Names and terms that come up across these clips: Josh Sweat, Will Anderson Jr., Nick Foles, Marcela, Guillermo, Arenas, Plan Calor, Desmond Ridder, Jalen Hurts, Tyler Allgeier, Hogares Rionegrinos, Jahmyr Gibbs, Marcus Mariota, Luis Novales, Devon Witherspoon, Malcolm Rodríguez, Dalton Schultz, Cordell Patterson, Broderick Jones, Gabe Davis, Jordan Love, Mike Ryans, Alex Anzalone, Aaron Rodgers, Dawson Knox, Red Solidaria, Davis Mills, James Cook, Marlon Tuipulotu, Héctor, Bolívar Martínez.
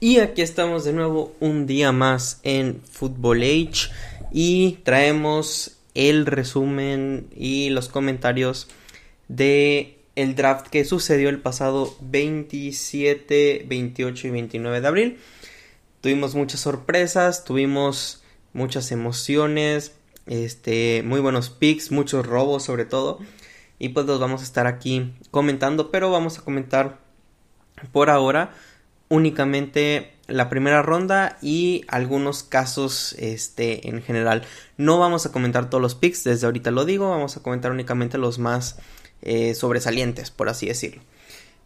Y aquí estamos de nuevo un día más en footballh y traemos el resumen y los comentarios de el draft que sucedió el pasado 27, 28 y 29 de abril. Tuvimos muchas sorpresas, tuvimos muchas emociones, muy buenos picks, muchos robos sobre todo, y pues los vamos a estar aquí comentando, pero vamos a comentar por ahora únicamente la primera ronda y algunos casos en general. No vamos a comentar todos los picks, desde ahorita lo digo, vamos a comentar únicamente los más sobresalientes, por así decirlo.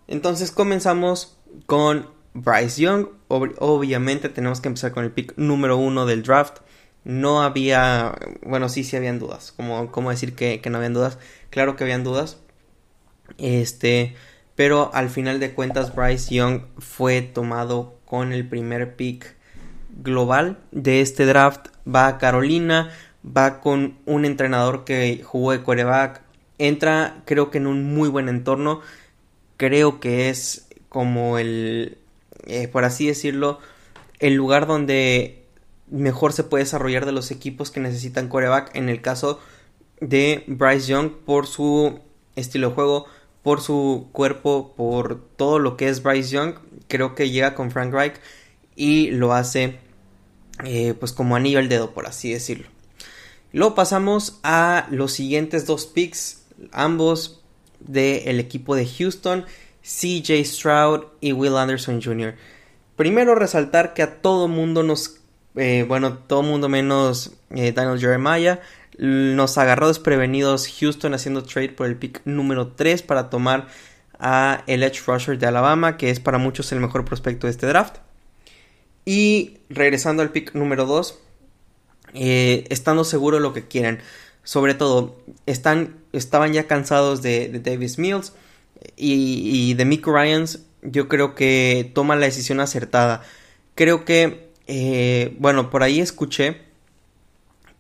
Entonces comenzamos con Bryce Young. Obviamente tenemos que empezar con el pick número 1 del draft. No había, bueno, sí habían dudas. ¿Cómo decir que no habían dudas? Claro que habían dudas. Pero al final de cuentas Bryce Young fue tomado con el primer pick global de este draft. Va a Carolina, va con un entrenador que jugó de quarterback. Entra, creo que en un muy buen entorno. Creo que es como el, por así decirlo, el lugar donde mejor se puede desarrollar de los equipos que necesitan quarterback. En el caso de Bryce Young, por su estilo de juego, por su cuerpo, por todo lo que es Bryce Young, creo que llega con Frank Reich y lo hace pues como anillo al dedo, por así decirlo. Luego pasamos a los siguientes dos picks, ambos del equipo de Houston, CJ Stroud y Will Anderson Jr. Primero resaltar que a todo mundo todo mundo menos Daniel Jeremiah, nos agarró desprevenidos Houston haciendo trade por el pick número 3 para tomar a el edge rusher de Alabama, que es para muchos el mejor prospecto de este draft. Y regresando al pick número 2, estando seguros de lo que quieren. Sobre todo, estaban ya cansados de Davis Mills y de Mike Ryans. Yo creo que toman la decisión acertada. Creo que, por ahí escuché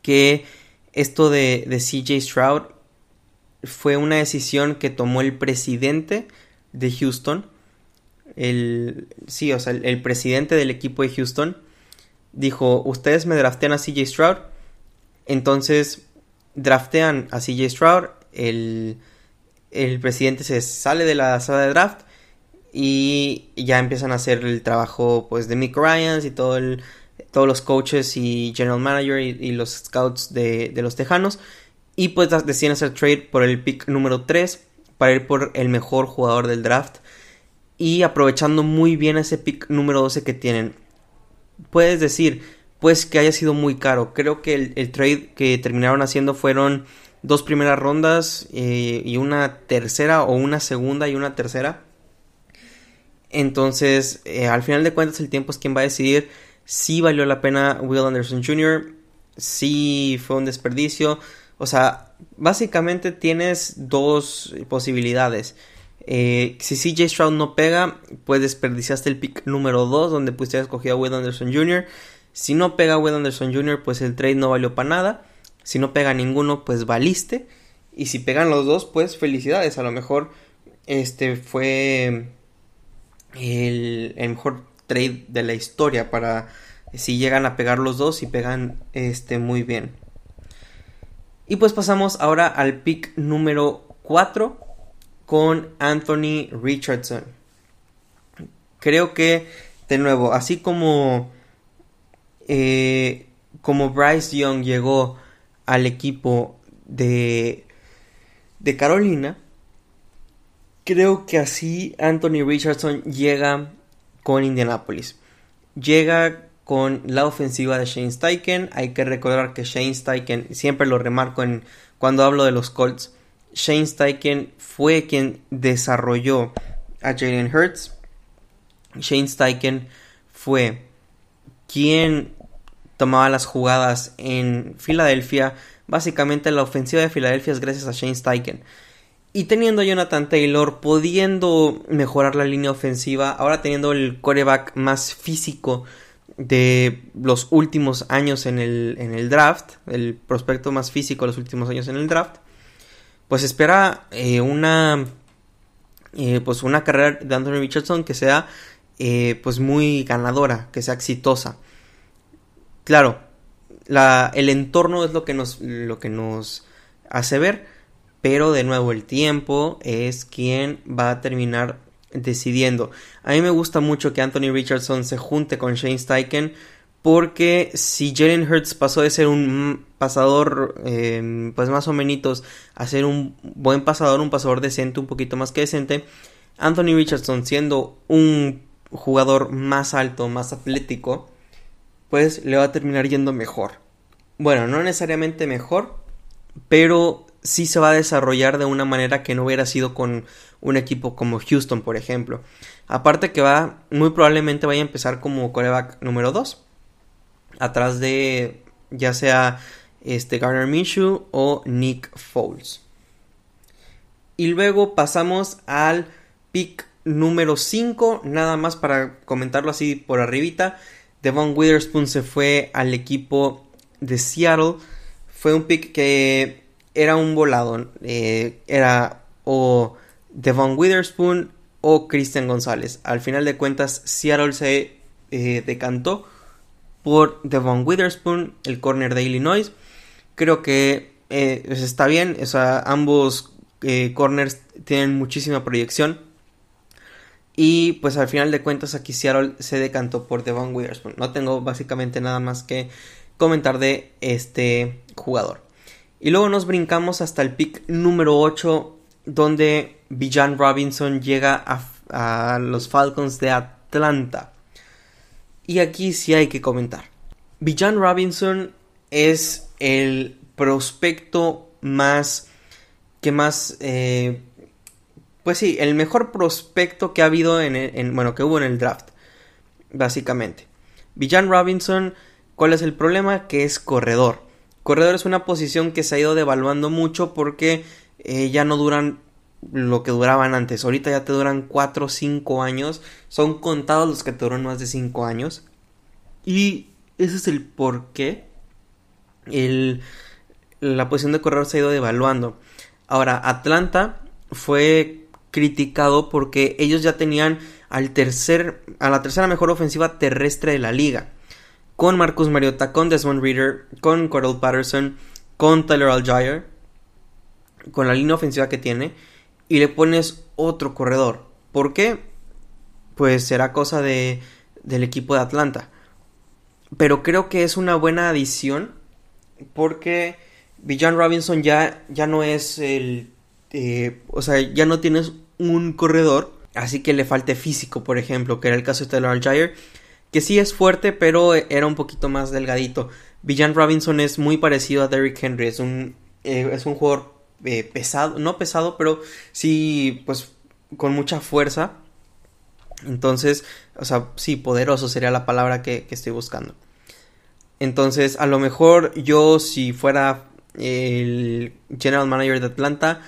que esto de CJ Stroud fue una decisión que tomó el presidente de Houston. El presidente del equipo de Houston dijo: ustedes me draftean a CJ Stroud, entonces draftean a CJ Stroud. El presidente se sale de la sala de draft y ya empiezan a hacer el trabajo pues de Mick Ryans y todos los coaches y general manager y los scouts de los Tejanos, y pues deciden hacer trade por el pick número 3 para ir por el mejor jugador del draft, y aprovechando muy bien ese pick número 12 que tienen. Puedes decir pues que haya sido muy caro. Creo que el trade que terminaron haciendo fueron 2 primeras rondas y una tercera, o una segunda y una tercera. Entonces al final de cuentas el tiempo es quien va a decidir. Sí valió la pena Will Anderson Jr., sí fue un desperdicio. O sea, básicamente tienes 2 posibilidades. Si CJ Stroud no pega, pues desperdiciaste el pick número 2, donde pudiste haber cogido a Will Anderson Jr. Si no pega a Will Anderson Jr., pues el trade no valió para nada. Si no pega ninguno, pues valiste. Y si pegan los dos, pues felicidades. A lo mejor fue el mejor trade de la historia, para si llegan a pegar los dos y pegan muy bien. Y pues pasamos ahora al pick número 4 con Anthony Richardson. Creo que de nuevo, así como Bryce Young llegó al equipo de Carolina, creo que así Anthony Richardson llega con Indianapolis. Llega con la ofensiva de Shane Steichen. Hay que recordar que Shane Steichen, siempre lo remarco cuando hablo de los Colts, Shane Steichen fue quien desarrolló a Jalen Hurts. Shane Steichen fue quien tomaba las jugadas en Filadelfia. Básicamente la ofensiva de Filadelfia es gracias a Shane Steichen. Y teniendo a Jonathan Taylor, pudiendo mejorar la línea ofensiva, ahora teniendo el quarterback más físico de los últimos años en el draft, el prospecto más físico de los últimos años en el draft, pues espera una carrera de Anthony Richardson que sea pues muy ganadora, que sea exitosa. Claro, el entorno es lo que nos hace ver, pero de nuevo el tiempo es quien va a terminar decidiendo. A mí me gusta mucho que Anthony Richardson se junte con Shane Steichen, porque si Jalen Hurts pasó de ser un pasador pues más o menos a ser un buen pasador, un pasador decente, un poquito más que decente, Anthony Richardson, siendo un jugador más alto, más atlético, pues le va a terminar yendo mejor. Bueno, no necesariamente mejor, pero sí se va a desarrollar de una manera que no hubiera sido con un equipo como Houston, por ejemplo. Aparte que muy probablemente vaya a empezar como quarterback número 2, atrás de ya sea Gardner Minshew o Nick Foles. Y luego pasamos al pick número 5, nada más para comentarlo así por arribita. Devon Witherspoon se fue al equipo de Seattle. Fue un pick que era un volado. Era o Devon Witherspoon o Christian González. Al final de cuentas, Seattle se decantó por Devon Witherspoon, el corner de Illinois. Creo que está bien. O sea, ambos corners tienen muchísima proyección. Y pues al final de cuentas aquí Seattle se decantó por Devon Witherspoon. No tengo básicamente nada más que comentar de este jugador. Y luego nos brincamos hasta el pick número 8, donde Bijan Robinson llega a los Falcons de Atlanta. Y aquí sí hay que comentar. Bijan Robinson es el prospecto pues sí, el mejor prospecto que ha habido que hubo en el draft, básicamente. Bijan Robinson, ¿cuál es el problema? Que es corredor. Corredor es una posición que se ha ido devaluando mucho porque ya no duran lo que duraban antes. Ahorita ya te duran 4 o 5 años. Son contados los que te duran más de 5 años. Y ese es el porqué. La posición de corredor se ha ido devaluando. Ahora, Atlanta fue criticado porque ellos ya tenían a la tercera mejor ofensiva terrestre de la liga, con Marcus Mariota, con Desmond Ridder, con Cordell Patterson, con Tyler Allgeier, con la línea ofensiva que tiene, y le pones otro corredor. ¿Por qué? Pues será cosa del equipo de Atlanta, pero creo que es una buena adición porque Bijan Robinson ya no es el... ya no tienes un corredor, así que le falte físico, por ejemplo, que era el caso de Tyler Allgeier, que sí es fuerte, pero era un poquito más delgadito. Bijan Robinson es muy parecido a Derrick Henry, es un jugador pesado, no pesado, pero sí, pues, con mucha fuerza. Entonces, sí, poderoso sería la palabra que estoy buscando. Entonces, a lo mejor yo, si fuera el general manager de Atlanta,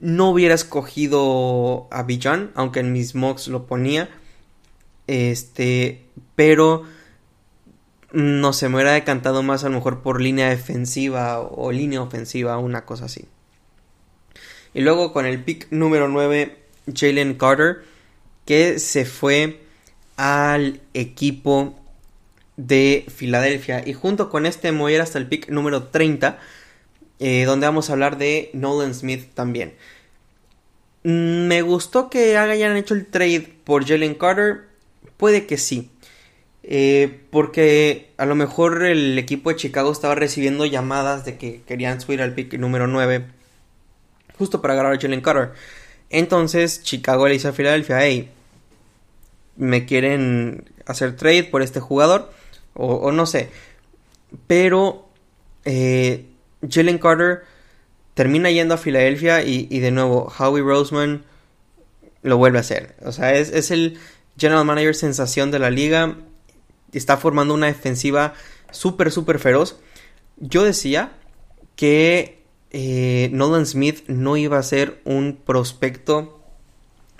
no hubiera escogido a Bijan, aunque en mis mocks lo ponía, pero no sé, me hubiera decantado más a lo mejor por línea defensiva o línea ofensiva, una cosa así. Y luego con el pick número 9, Jalen Carter, que se fue al equipo de Filadelfia, y junto con este me voy a ir hasta el pick número 30, donde vamos a hablar de Nolan Smith también. Me gustó que hayan hecho el trade por Jalen Carter. Puede que sí. Porque a lo mejor el equipo de Chicago estaba recibiendo llamadas de que querían subir al pick número 9. Justo para agarrar a Jalen Carter. Entonces Chicago le dice a Filadelfia: hey, me quieren hacer trade por este jugador. O no sé. Pero... Jalen Carter termina yendo a Filadelfia y de nuevo Howie Roseman lo vuelve a hacer. O sea, es el general manager sensación de la liga. Está formando una defensiva súper, súper feroz. Yo decía que Nolan Smith no iba a ser un prospecto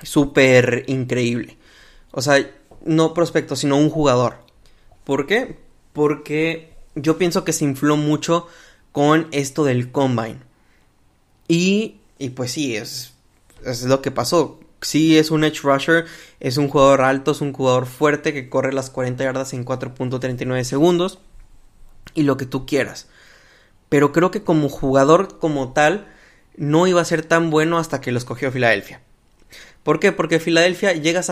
súper increíble. O sea, no prospecto, sino un jugador. ¿Por qué? Porque yo pienso que se infló mucho con esto del Combine. Y Y pues sí, es lo que pasó. Sí, es un edge rusher, es un jugador alto, es un jugador fuerte que corre las 40 yardas en 4.39 segundos y lo que tú quieras. Pero creo que como jugador como tal no iba a ser tan bueno hasta que lo escogió Filadelfia. ¿Por qué? Porque Filadelfia, llegas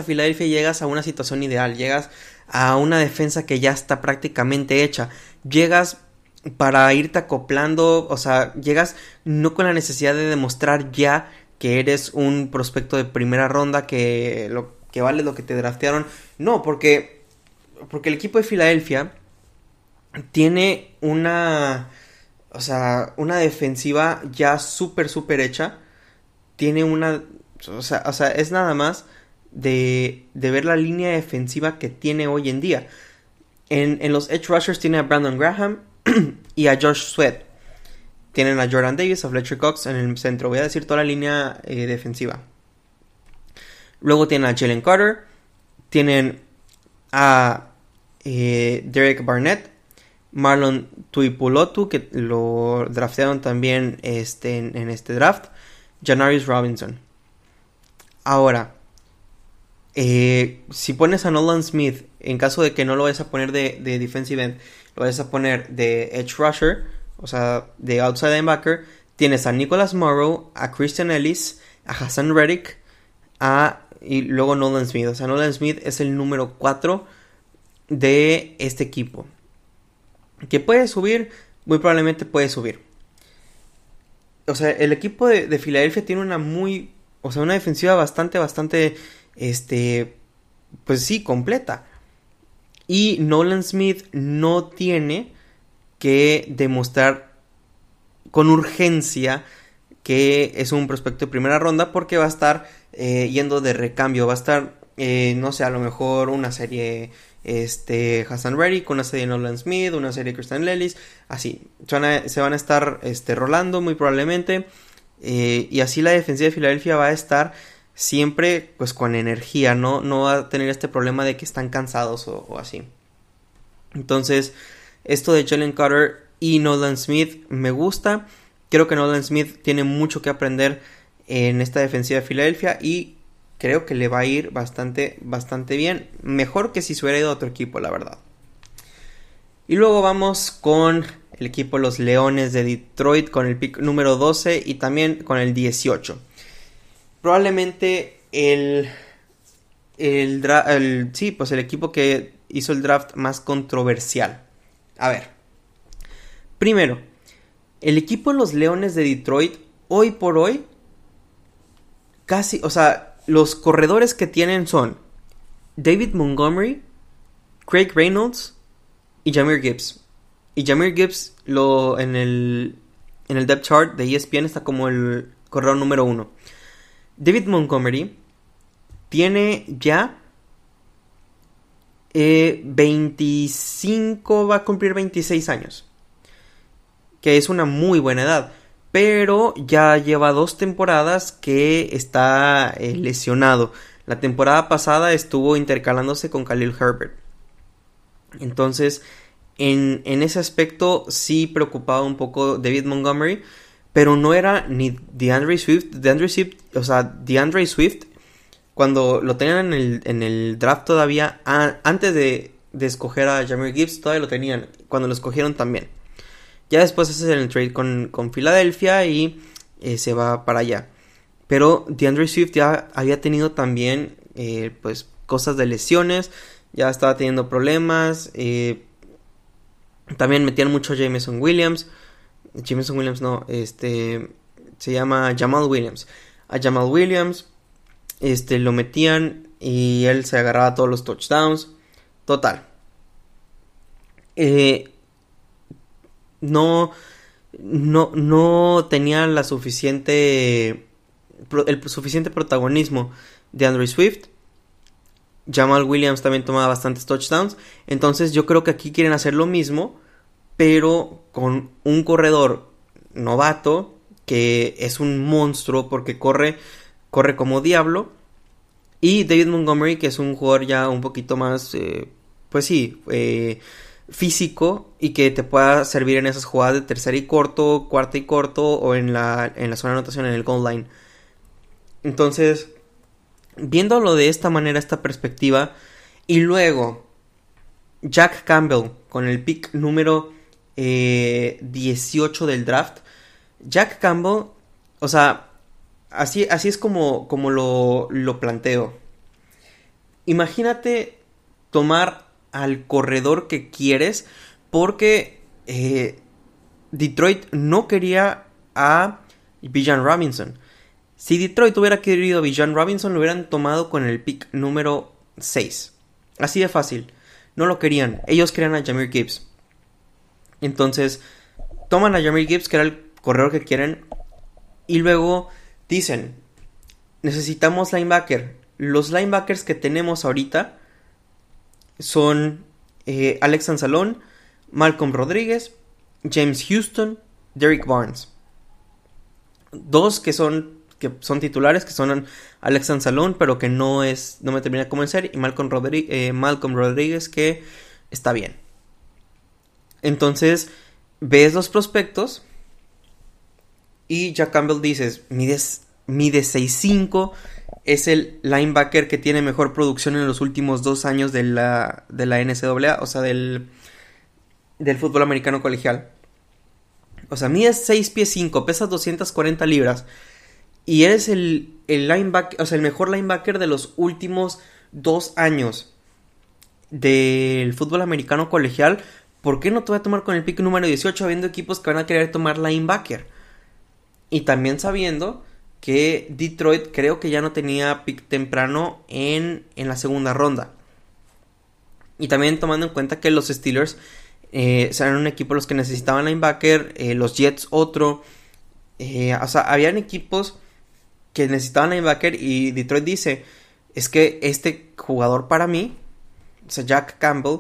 a una situación ideal, llegas a una defensa que ya está prácticamente hecha, llegas para irte acoplando, o sea, llegas no con la necesidad de demostrar ya que eres un prospecto de primera ronda, que vale lo que te draftearon. No, porque el equipo de Filadelfia tiene una defensiva ya súper, súper hecha. Tiene una... O sea, es nada más de ver la línea defensiva que tiene hoy en día. En los edge rushers tiene a Brandon Graham y a Josh Sweat. Tienen a Jordan Davis, a Fletcher Cox en el centro. Voy a decir toda la línea defensiva. Luego tienen a Jalen Carter. Tienen a Derek Barnett. Marlon Tuipulotu, que lo draftearon también en este draft. Jahmyr Robinson. Ahora, si pones a Nolan Smith, en caso de que no lo vayas a poner de defensive end, lo vayas a poner de edge rusher, o sea, de outside linebacker, tienes a Nicholas Morrow, a Christian Ellis, a Haason Reddick, y luego Nolan Smith. O sea, Nolan Smith es el número 4 de este equipo. Que puede subir, muy probablemente puede subir. O sea, el equipo de Filadelfia tiene una defensiva bastante, pues sí, completa. Y Nolan Smith no tiene que demostrar con urgencia que es un prospecto de primera ronda, porque va a estar yendo de recambio, va a estar, no sé, a lo mejor una serie Haason Reddick, una serie Nolan Smith, una serie Christian Lelis, así, se van a estar rolando muy probablemente. Y así la defensiva de Filadelfia va a estar siempre pues con energía, no va a tener este problema de que están cansados o así. Entonces, esto de Jalen Carter y Nolan Smith me gusta. Creo que Nolan Smith tiene mucho que aprender en esta defensiva de Filadelfia y creo que le va a ir bastante bien. Mejor que si se hubiera ido a otro equipo, la verdad. Y luego vamos con el equipo Los Leones de Detroit con el pick número 12 y también con el 18. Probablemente el equipo que hizo el draft más controversial. A ver, primero, el equipo Los Leones de Detroit hoy por hoy casi, o sea, los corredores que tienen son David Montgomery, Craig Reynolds y Jahmyr Gibbs. Y Jahmyr Gibbs en el depth chart de ESPN está como el corredor número 1. David Montgomery tiene ya 25, va a cumplir 26 años. Que es una muy buena edad. Pero ya lleva 2 temporadas que está lesionado. La temporada pasada estuvo intercalándose con Khalil Herbert. Entonces, en ese aspecto sí preocupaba un poco David Montgomery, pero no era ni DeAndre Swift, o sea, DeAndre Swift, cuando lo tenían en el draft todavía, antes de escoger a Jahmyr Gibbs, todavía lo tenían, cuando lo escogieron también. Ya después hacen el trade con Filadelfia y se va para allá. Pero DeAndre Swift ya había tenido también, pues, cosas de lesiones, ya estaba teniendo problemas, también metían mucho a se llama Jamaal Williams. A Jamaal Williams lo metían y él se agarraba todos los touchdowns. Total. No tenía el suficiente protagonismo de Andrew Swift. Jamaal Williams también tomaba bastantes touchdowns. Entonces yo creo que aquí quieren hacer lo mismo, pero con un corredor novato que es un monstruo porque corre como diablo, y David Montgomery, que es un jugador ya un poquito más, pues sí, físico y que te pueda servir en esas jugadas de tercera y corto, cuarta y corto o en la zona de anotación, en el goal line. Entonces, viéndolo de esta manera, esta perspectiva, y luego Jack Campbell con el pick número 18 del draft. Jack Campbell, o sea, así es como lo planteo. Imagínate tomar al corredor que quieres, porque Detroit no quería a Bijan Robinson. Si Detroit hubiera querido a Bijan Robinson, lo hubieran tomado con el pick número 6. Así de fácil. No lo querían. Ellos querían a Jahmyr Gibbs. Entonces, toman a Jahmyr Gibbs, que era el corredor que quieren, y luego dicen, necesitamos linebacker. Los linebackers que tenemos ahorita son Alex Anzalone, Malcolm Rodríguez, James Houston, Derek Barnes. Dos que son titulares, que son Alex Anzalone, pero que no me termina de convencer, y Malcolm Rodríguez, que está bien. Entonces, ves los prospectos y Jack Campbell dices, mide 6'5", es el linebacker que tiene mejor producción en los últimos 2 años de la NCAA, o sea, del fútbol americano colegial. O sea, mides 6'5", pesas 240 libras y eres el linebacker, o sea, el mejor linebacker de los últimos 2 años del fútbol americano colegial. ¿Por qué no te voy a tomar con el pick número 18, habiendo equipos que van a querer tomar linebacker? Y también sabiendo que Detroit creo que ya no tenía pick temprano en la segunda ronda. Y también tomando en cuenta que los Steelers eran un equipo los que necesitaban linebacker, los Jets otro. O sea, habían equipos que necesitaban linebacker y Detroit dice, es que este jugador para mí, o sea, Jack Campbell,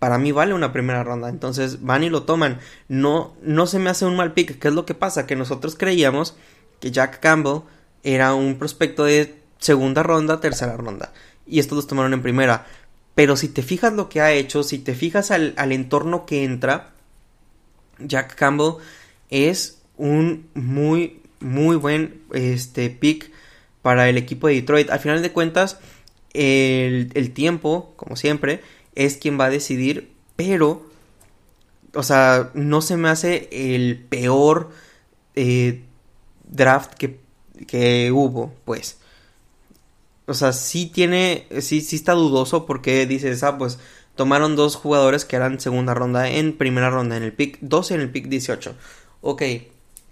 para mí vale una primera ronda. Entonces van y lo toman. No se me hace un mal pick. ¿Qué es lo que pasa? Que nosotros creíamos que Jack Campbell era un prospecto de segunda ronda, tercera ronda, y estos los tomaron en primera. Pero si te fijas lo que ha hecho, si te fijas al entorno que entra, Jack Campbell es un muy, muy buen pick para el equipo de Detroit. Al final de cuentas, el tiempo, como siempre, es quien va a decidir, pero, o sea, no se me hace el peor draft que hubo, pues. O sea, sí está dudoso, porque dices, pues tomaron 2 jugadores que eran segunda ronda en primera ronda, en el pick 12 y en el pick 18. Ok,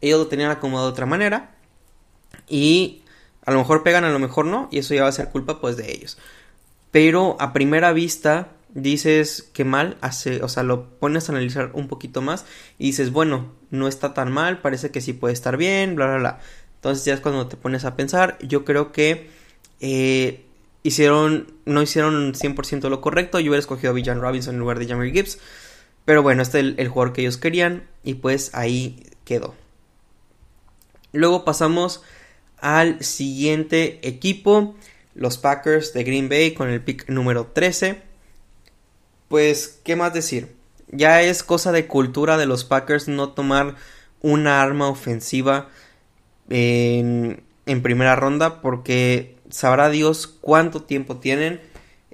ellos lo tenían acomodado de otra manera y a lo mejor pegan, a lo mejor no, y eso ya va a ser culpa, pues, de ellos. Pero a primera vista dices, qué mal hace, o sea, lo pones a analizar un poquito más y dices, bueno, no está tan mal, parece que sí puede estar bien, bla, bla, bla. Entonces ya es cuando te pones a pensar. Yo creo que no hicieron 100% lo correcto. Yo hubiera escogido a Bijan Robinson en lugar de Jahmyr Gibbs, pero bueno, este es el jugador que ellos querían y pues ahí quedó. Luego pasamos al siguiente equipo, los Packers de Green Bay con el pick número 13. Pues, ¿qué más decir? Ya es cosa de cultura de los Packers no tomar una arma ofensiva en primera ronda, porque sabrá Dios cuánto tiempo tienen.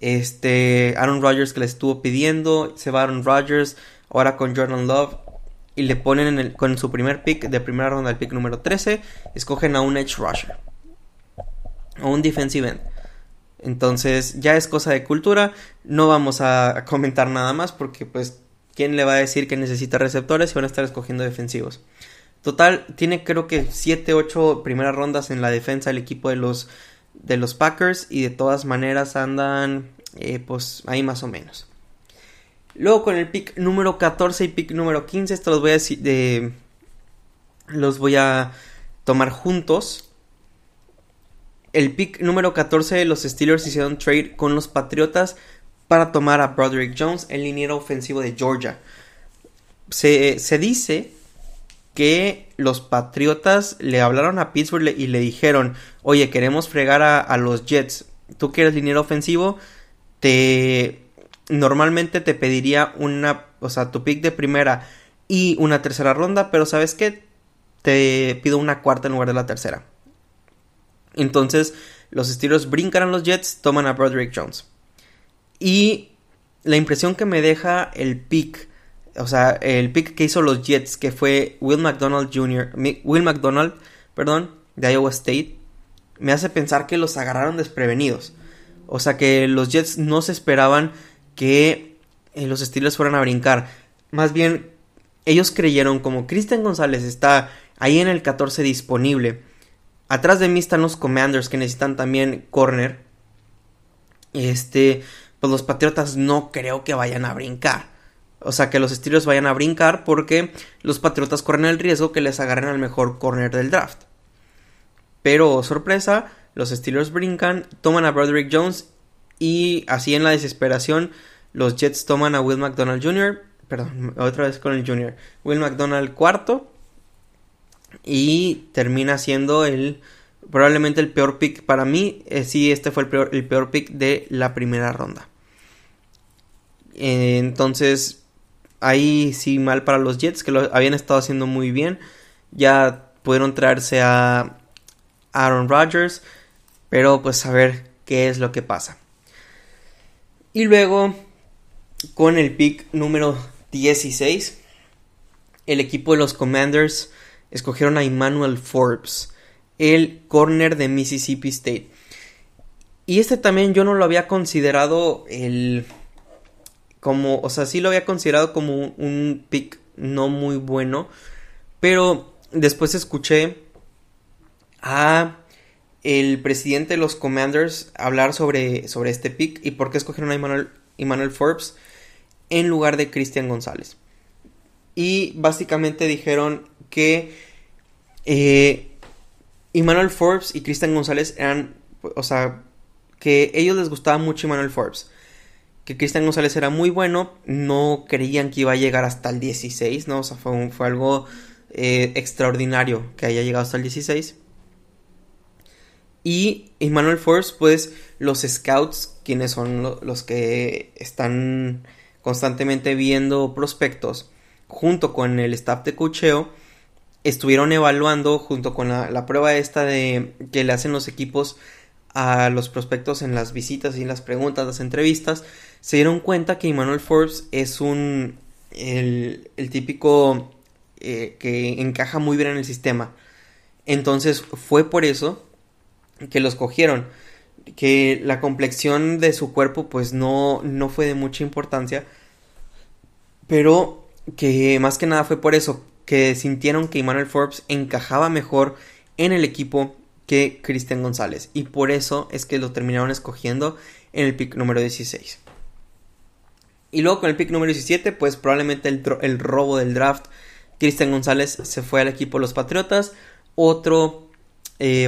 Aaron Rodgers, que le estuvo pidiendo, se va Aaron Rodgers, ahora con Jordan Love, y le ponen con su primer pick de primera ronda, el pick número 13, escogen a un edge rusher o un defensive end. Entonces ya es cosa de cultura. No vamos a comentar nada más, porque pues quién le va a decir que necesita receptores si van a estar escogiendo defensivos. Total, tiene creo que 7-8 primeras rondas en la defensa el equipo de los Packers, y de todas maneras andan pues ahí más o menos. Luego con el pick número 14 y pick número 15, estos los voy a tomar juntos. El pick número 14 de los Steelers hicieron trade con los Patriotas para tomar a Broderick Jones, el liniero ofensivo de Georgia. Se dice que los Patriotas le hablaron a Pittsburgh y le dijeron, oye, queremos fregar a los Jets, tú que eres liniero ofensivo, normalmente te pediría una, o sea, tu pick de primera y una tercera ronda, pero ¿sabes qué? Te pido una cuarta en lugar de la tercera. Entonces, los Steelers brincan a los Jets, toman a Broderick Jones. Y la impresión que me deja el pick, o sea, el pick que hizo los Jets, que fue Will McDonald, de Iowa State, me hace pensar que los agarraron desprevenidos. O sea, que los Jets no se esperaban que los Steelers fueran a brincar. Más bien, ellos creyeron, como Christian González está ahí en el 14 disponible, atrás de mí están los Commanders, que necesitan también corner. Pues los Patriotas no creo que vayan a brincar. O sea, que los Steelers vayan a brincar, porque los Patriotas corren el riesgo que les agarren al mejor corner del draft. Pero, sorpresa, los Steelers brincan, toman a Broderick Jones, y así en la desesperación los Jets toman a Will McDonald Jr., Will McDonald cuarto, y termina siendo probablemente el peor pick para mí. Sí, este fue el peor pick de la primera ronda. Entonces, ahí sí mal para los Jets, que lo habían estado haciendo muy bien. Ya pudieron traerse a Aaron Rodgers, pero pues a ver qué es lo que pasa. Y luego, con el pick número 16, el equipo de los Commanders escogieron a Emmanuel Forbes, el corner de Mississippi State. Y también yo no lo había considerado como, o sea, sí lo había considerado como un pick no muy bueno, pero después escuché a el presidente de los Commanders hablar sobre este pick y por qué escogieron a Emmanuel Forbes en lugar de Christian González. Y básicamente dijeron que Emmanuel Forbes y Christian González eran, o sea, que ellos les gustaba mucho Emmanuel Forbes, que Christian González era muy bueno, no creían que iba a llegar hasta el 16, ¿no? O sea, fue algo extraordinario que haya llegado hasta el 16. Y Emmanuel Forbes, pues los scouts, quienes son los que están constantemente viendo prospectos, junto con el staff de coacheo, estuvieron evaluando, junto con la prueba que le hacen los equipos a los prospectos en las visitas y en las preguntas, las entrevistas, se dieron cuenta que Emmanuel Forbes es el típico que encaja muy bien en el sistema. Entonces fue por eso que los cogieron, que la complexión de su cuerpo pues no fue de mucha importancia, pero que más que nada fue por eso, que sintieron que Emmanuel Forbes encajaba mejor en el equipo que Christian González, y por eso es que lo terminaron escogiendo en el pick número 16. Y luego con el pick número 17, pues probablemente el robo del draft, Christian González se fue al equipo de los Patriotas, otro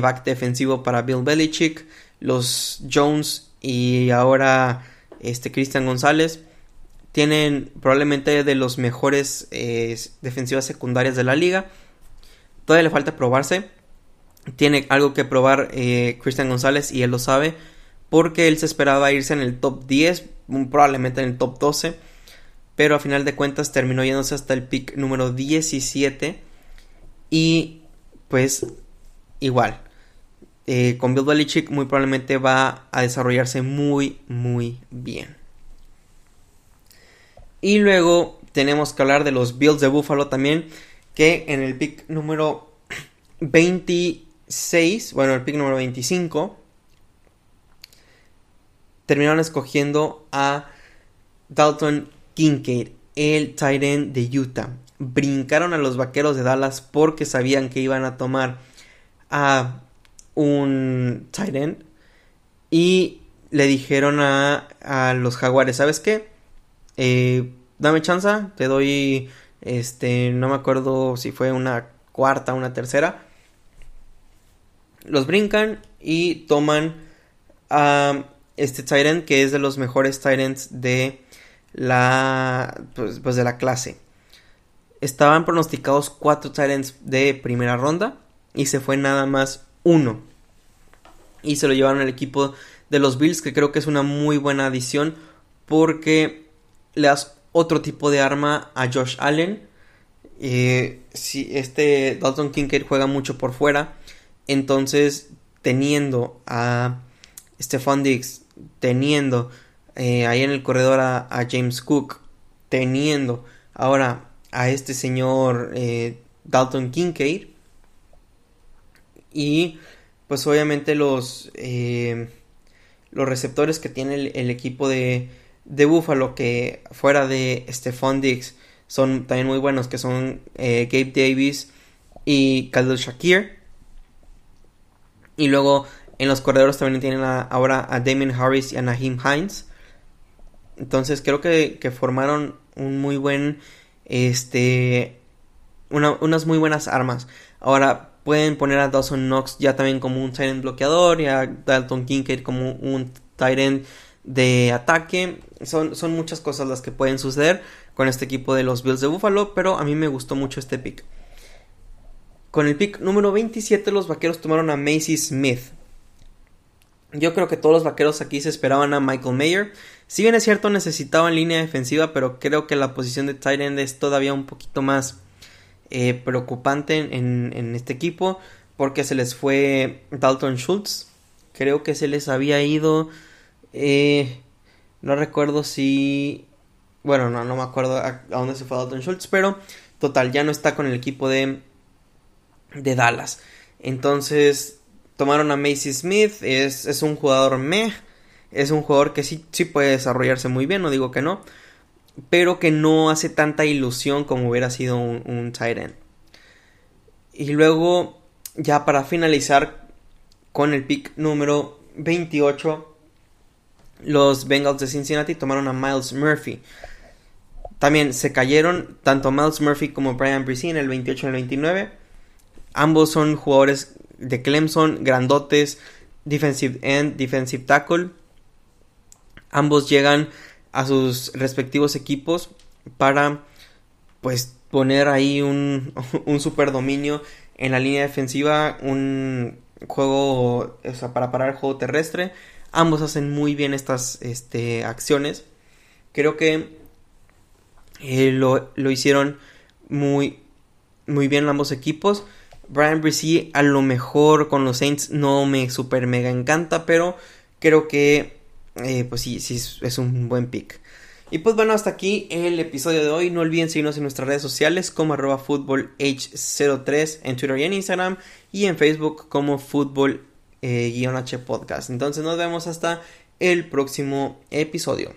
back defensivo para Bill Belichick. Los Jones y ahora Christian González tienen probablemente de los mejores defensivas secundarias de la liga. Todavía le falta probarse, tiene algo que probar Christian González, y él lo sabe, porque él se esperaba irse en el top 10, probablemente en el top 12, pero a final de cuentas terminó yéndose hasta el pick número 17. Y pues igual, con Bill Belichick muy probablemente va a desarrollarse muy, muy bien. Y luego tenemos que hablar de los Bills de Buffalo también, que en el pick número 25, terminaron escogiendo a Dalton Kincaid, el tight end de Utah. Brincaron a los Vaqueros de Dallas porque sabían que iban a tomar a un tight end, y le dijeron a los Jaguares, ¿sabes qué? Dame chance, te doy no me acuerdo si fue una cuarta o una tercera. Los brincan y toman a este tight end, que es de los mejores tight ends de pues de la clase. Estaban pronosticados 4 tight ends de primera ronda y se fue nada más uno, y se lo llevaron al equipo de los Bills, que creo que es una muy buena adición, porque le das otro tipo de arma a Josh Allen. Si este Dalton Kincaid juega mucho por fuera, entonces teniendo a Stephon Diggs, teniendo ahí en el corredor a James Cook, teniendo ahora a este señor Dalton Kincaid, y pues obviamente los receptores que tiene el equipo de Buffalo, que fuera de Stephon Diggs son también muy buenos, que son Gabe Davis y Khalil Shakir. Y luego en los corredores también tienen ahora a Damien Harris y a Naheem Hines. Entonces creo que formaron un muy buen unas muy buenas armas. Ahora pueden poner a Dawson Knox ya también como un tight end bloqueador, y a Dalton Kincaid como un tight end de ataque. Son muchas cosas las que pueden suceder con este equipo de los Bills de Buffalo, pero a mí me gustó mucho este pick. Con el pick número 27 los vaqueros tomaron a Macy Smith. Yo creo que todos los vaqueros aquí se esperaban a Michael Mayer. Si bien es cierto, necesitaban línea defensiva, pero creo que la posición de tight end es todavía un poquito más preocupante en este equipo, porque se les fue Dalton Schultz. Creo que se les había ido, no recuerdo si... Bueno, no me acuerdo a dónde se fue Dalton Schultz, pero total, ya no está con el equipo de Dallas. Entonces tomaron a Macy Smith. Es un jugador meh. Es un jugador que sí puede desarrollarse muy bien, no digo que no, pero que no hace tanta ilusión como hubiera sido un tight end. Y luego, ya para finalizar con el pick número 28, los Bengals de Cincinnati tomaron a Myles Murphy. También se cayeron tanto Myles Murphy como Bryan Bresee en el 28 y el 29. Ambos son jugadores de Clemson, grandotes, defensive end, defensive tackle. Ambos llegan a sus respectivos equipos para pues poner ahí un super dominio en la línea defensiva, un juego, o sea, para parar el juego terrestre. Ambos hacen muy bien estas acciones. Creo que lo hicieron muy, muy bien ambos equipos. Bryan Bresee a lo mejor con los Saints no me super mega encanta, pero creo que pues sí es un buen pick. Y pues bueno, hasta aquí el episodio de hoy. No olviden seguirnos en nuestras redes sociales como @footballh03 en Twitter y en Instagram, y en Facebook como football_h podcast. Entonces nos vemos hasta el próximo episodio.